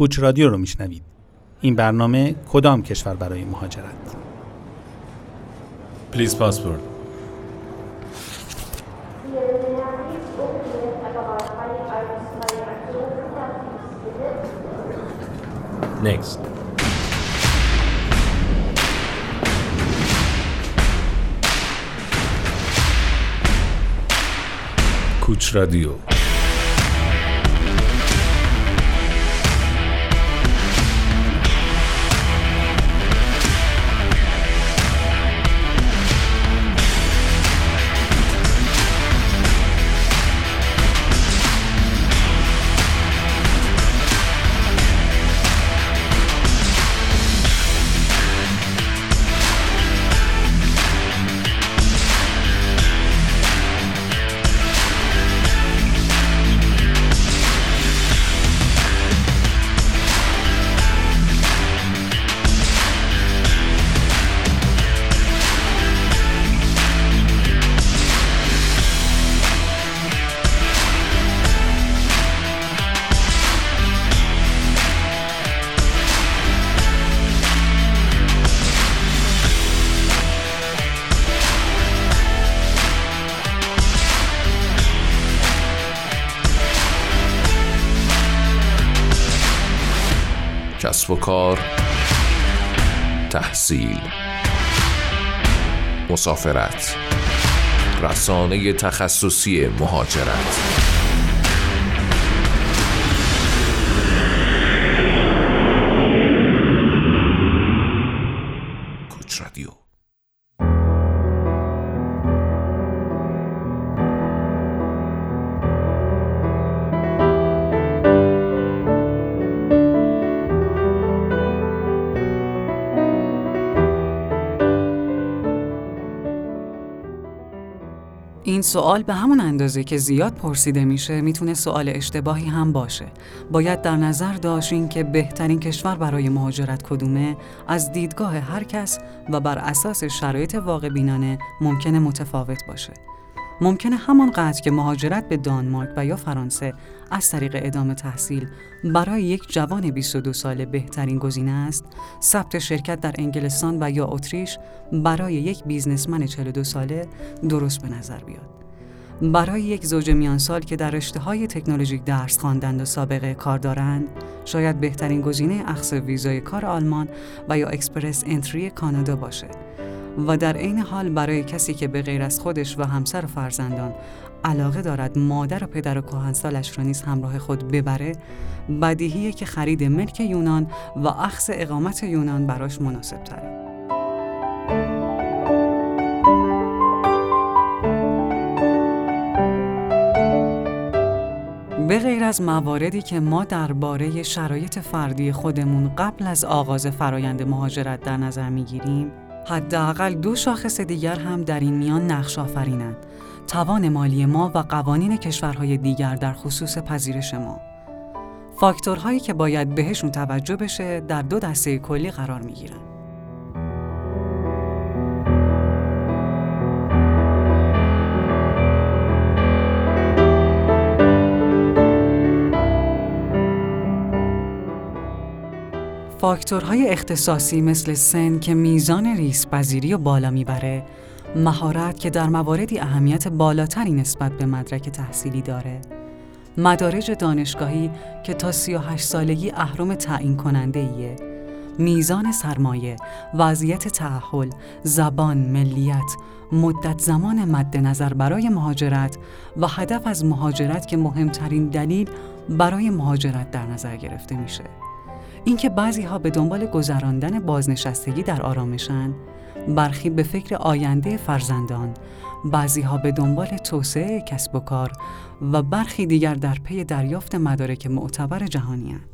کوچ رادیو رو میشنوید. این برنامه کدام کشور برای مهاجرت؟ پلیز پاسپورت. Next. کوچ رادیو. کسب و کار، تحصیل، مسافرت، رسانه تخصصی مهاجرت. کوچ رادیو. این سوال به همون اندازه که زیاد پرسیده میشه میتونه سوال اشتباهی هم باشه. باید در نظر داشت این که بهترین کشور برای مهاجرت کدومه از دیدگاه هر کس و بر اساس شرایط واقع بینانه ممکنه متفاوت باشه. ممکنه همانقدر که مهاجرت به دانمارک و یا فرانسه از طریق ادامه تحصیل برای یک جوان 22 ساله بهترین گزینه است، ثبت شرکت در انگلستان و یا اتریش برای یک بیزنسمن 42 ساله درست به نظر بیاد. برای یک زوج میانسال که در رشته‌های تکنولوژیک درس خواندند و سابقه کار دارند، شاید بهترین گزینه اخذ ویزای کار آلمان و یا اکسپرس انتری کانادا باشه. و در عین حال برای کسی که به غیر از خودش و همسر و فرزندان علاقه دارد مادر و پدر و کهنسالش را نیز همراه خود ببره، بدیهیه که خرید ملک یونان و اخذ اقامت یونان براش مناسب تره. به غیر از مواردی که ما درباره شرایط فردی خودمون قبل از آغاز فرایند مهاجرت در نظر میگیریم، حداقل دو شاخص دیگر هم در این میان نقش آفرینند: توان مالی ما و قوانین کشورهای دیگر در خصوص پذیرش ما. فاکتورهایی که باید بهشون توجه بشه در دو دسته کلی قرار میگیرن. فاکتورهای اختصاصی مثل سن که میزان ریسک‌پذیری رو بالا میبره، مهارت که در مواردی اهمیت بالاتری نسبت به مدرک تحصیلی داره، مدارج دانشگاهی که تا 38 سالگی اهرم تعیین کننده ایه، میزان سرمایه، وضعیت تأهل، زبان، ملیت، مدت زمان مد نظر برای مهاجرت و هدف از مهاجرت که مهمترین دلیل برای مهاجرت در نظر گرفته میشه. اینکه بعضی‌ها به دنبال گذراندن بازنشستگی در آرامشن، برخی به فکر آینده فرزندان، بعضی‌ها به دنبال توسعه کسب و کار و برخی دیگر در پی دریافت مدارک معتبر جهانی‌اند.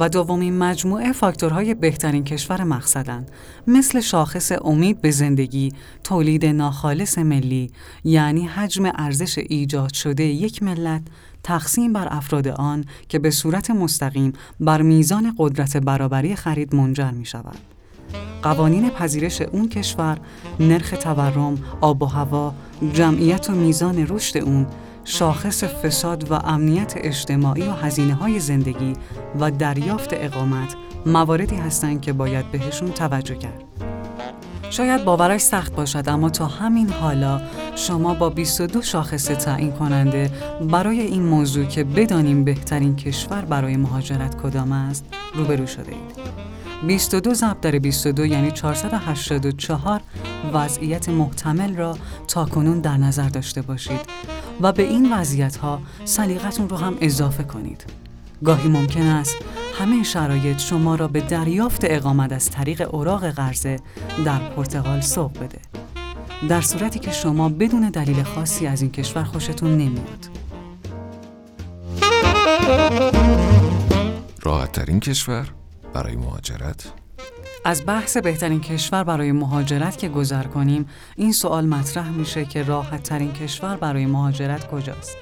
و دومین مجموعه فاکتورهای بهترین کشور مقصدند، مثل شاخص امید به زندگی، تولید ناخالص ملی، یعنی حجم ارزش ایجاد شده یک ملت، تقسیم بر افراد آن که به صورت مستقیم بر میزان قدرت برابری خرید منجر می شود. قوانین پذیرش اون کشور، نرخ تورم، آب و هوا، جمعیت و میزان رشد اون، شاخص فساد و امنیت اجتماعی و هزینه‌های زندگی و دریافت اقامت مواردی هستند که باید بهشون توجه کرد. شاید باورش سخت باشد، اما تا همین حالا شما با 22 شاخص تعیین کننده برای این موضوع که بدانیم بهترین کشور برای مهاجرت کدام است روبرو شده اید. 22 ضرب در 22 یعنی 484 وضعیت محتمل را تاکنون در نظر داشته باشید و به این وضعیت‌ها سلیقتون رو هم اضافه کنید. گاهی ممکن است همه شرایط شما را به دریافت اقامت از طریق اوراق قرضه در پرتغال سوق بده، در صورتی که شما بدون دلیل خاصی از این کشور خوشتون نمیاد. راحت‌ترین کشور برای مهاجرت؟ از بحث بهترین کشور برای مهاجرت که گذر کنیم، این سوال مطرح میشه که راحت ترین کشور برای مهاجرت کجاست؟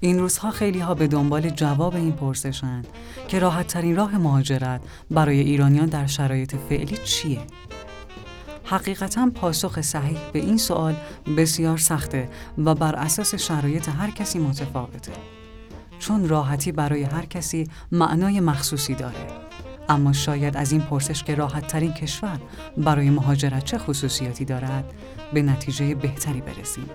این روزها خیلی ها به دنبال جواب این پرسشند که راحت ترین راه مهاجرت برای ایرانیان در شرایط فعلی چیه؟ حقیقتاً پاسخ صحیح به این سوال بسیار سخته و بر اساس شرایط هر کسی متفاوته، چون راحتی برای هر کسی معنای مخصوصی داره. اما شاید از این پرسش که راحت‌ترین کشور برای مهاجرت چه خصوصیاتی دارد به نتیجه بهتری برسیم.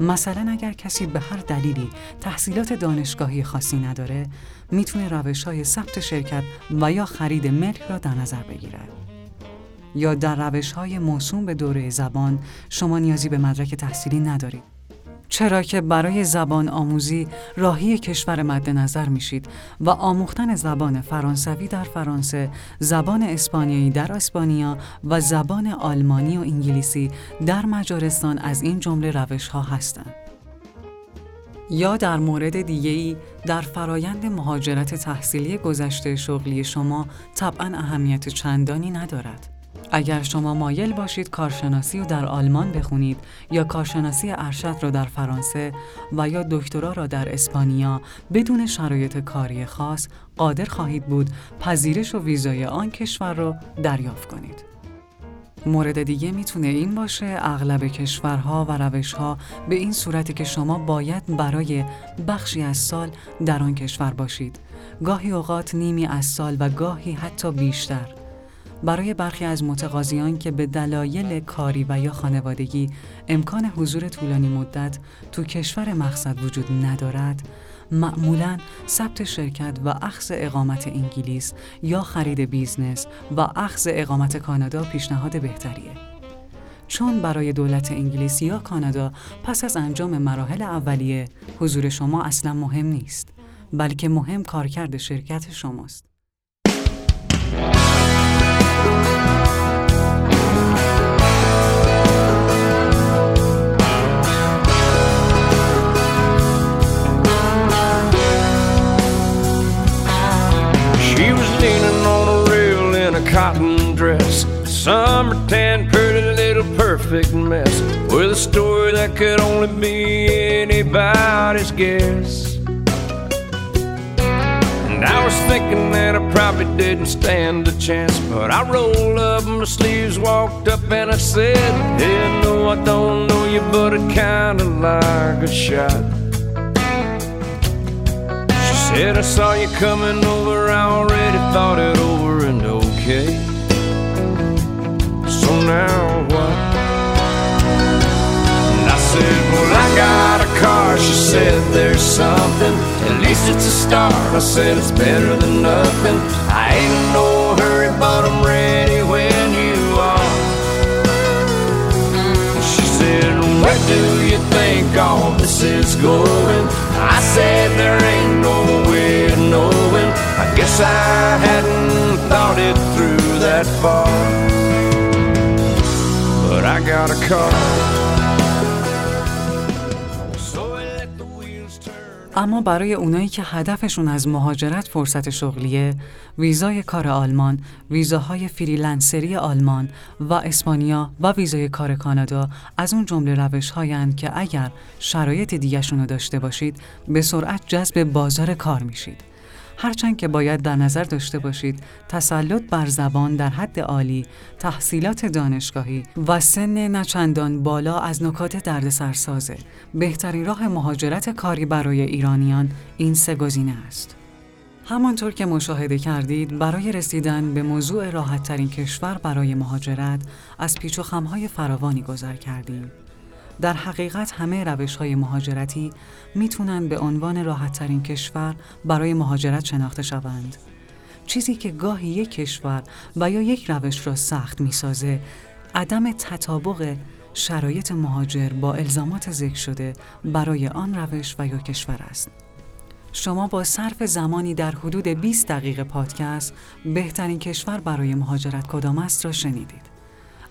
مثلا اگر کسی به هر دلیلی تحصیلات دانشگاهی خاصی نداره، میتونه روش‌های ثبت شرکت و یا خرید ملک را در نظر بگیرد. یا در روش‌های موسوم به دوره زبان شما نیازی به مدرک تحصیلی ندارید، چرا که برای زبان آموزی راهی کشور مد نظر میشید و آموختن زبان فرانسوی در فرانسه، زبان اسپانیایی در اسپانیا و زبان آلمانی و انگلیسی در مجارستان از این جمله روش‌ها هستند. یا در مورد دیگه‌ای در فرایند مهاجرت تحصیلی گذشته شغلی شما طبعاً اهمیت چندانی ندارد. اگر شما مایل باشید کارشناسی رو در آلمان بخونید یا کارشناسی ارشد را در فرانسه و یا دکترا را در اسپانیا، بدون شرایط کاری خاص قادر خواهید بود پذیرش و ویزای آن کشور را دریافت کنید. مورد دیگه میتونه این باشه اغلب کشورها و روشها به این صورتی که شما باید برای بخشی از سال در آن کشور باشید، گاهی اوقات نیمی از سال و گاهی حتی بیشتر. برای برخی از متقاضیان که به دلایل کاری و یا خانوادگی امکان حضور طولانی مدت تو کشور مقصد وجود ندارد، معمولاً ثبت شرکت و اخذ اقامت انگلیس یا خرید بیزنس و اخذ اقامت کانادا پیشنهاد بهتریه. چون برای دولت انگلیس یا کانادا پس از انجام مراحل اولیه حضور شما اصلاً مهم نیست، بلکه مهم کارکرد شرکت شماست. Cotton dress, summer tan, pretty little perfect mess, with a story that could only be anybody's guess. And I was thinking that I probably didn't stand a chance, but I rolled up my sleeves, walked up and I said, hey, no, I don't know you, but it kinda like a shot. She said, I saw you coming over, I already thought it over and over. Okay, so now what? And I said, well, I got a car. She said, there's something. At least it's a start. I said, it's better than nothing. I ain't in no hurry, but I'm ready when you are. She said, where do you think all this is going? I said, there ain't no way of knowing. I guess I hadn't thought it through that far, but I got a car. اما برای اونایی که هدفشون از مهاجرت فرصت شغلیه، ویزای کار آلمان، ویزاهای فریلنسری آلمان و اسپانیا و ویزای کار کانادا از اون جمله روش‌هایند که اگر شرایط دیگه‌شون رو داشته باشید، به سرعت جذب بازار کار میشید. هرچند که باید در نظر داشته باشید تسلط بر زبان در حد عالی، تحصیلات دانشگاهی و سن نچندان بالا از نکات دردسرسازه. بهترین راه مهاجرت کاری برای ایرانیان این سه گزینه است. همانطور که مشاهده کردید، برای رسیدن به موضوع راحت‌ترین کشور برای مهاجرت از پیچ و خم‌های فراوانی گذر کردیم. در حقیقت همه روش‌های مهاجرتی میتونن به عنوان راحت‌ترین کشور برای مهاجرت شناخته شوند. چیزی که گاهی یک کشور و یا یک روش را سخت میسازه، عدم تطابق شرایط مهاجر با الزامات ذکر شده برای آن روش و یا کشور است. شما با صرف زمانی در حدود 20 دقیقه پادکست بهترین کشور برای مهاجرت کدام است را شنیدید.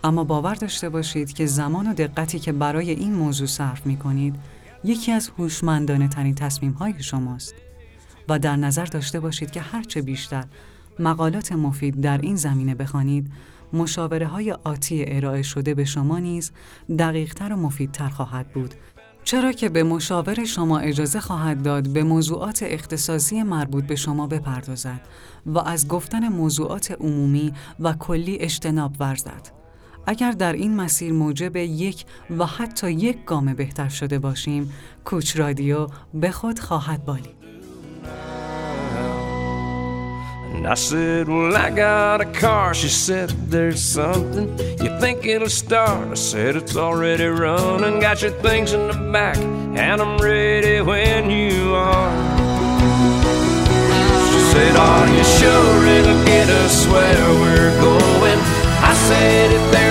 اما باور داشته باشید که زمان و دقتی که برای این موضوع صرف می‌کنید یکی از هوشمندانه‌ترین تصمیم‌های شماست و در نظر داشته باشید که هرچه بیشتر مقالات مفید در این زمینه بخوانید، مشاوره‌های آتی ارائه شده به شما نیز دقیق‌تر و مفیدتر خواهد بود، چرا که به مشاور شما اجازه خواهد داد به موضوعات اختصاصی مربوط به شما بپردازد و از گفتن موضوعات عمومی و کلی اجتناب ورزد. اگر در این مسیر موجب یک و حتی یک گام بهتر شده باشیم، کوچ رادیو به خود خواهد بالید. And I said, well, I got a car. She said, there's something you think it'll start. I said, it's already running. Got your things in the back, and I'm ready when you are. She said, are you sure it'll get us where we're going? I said, if there's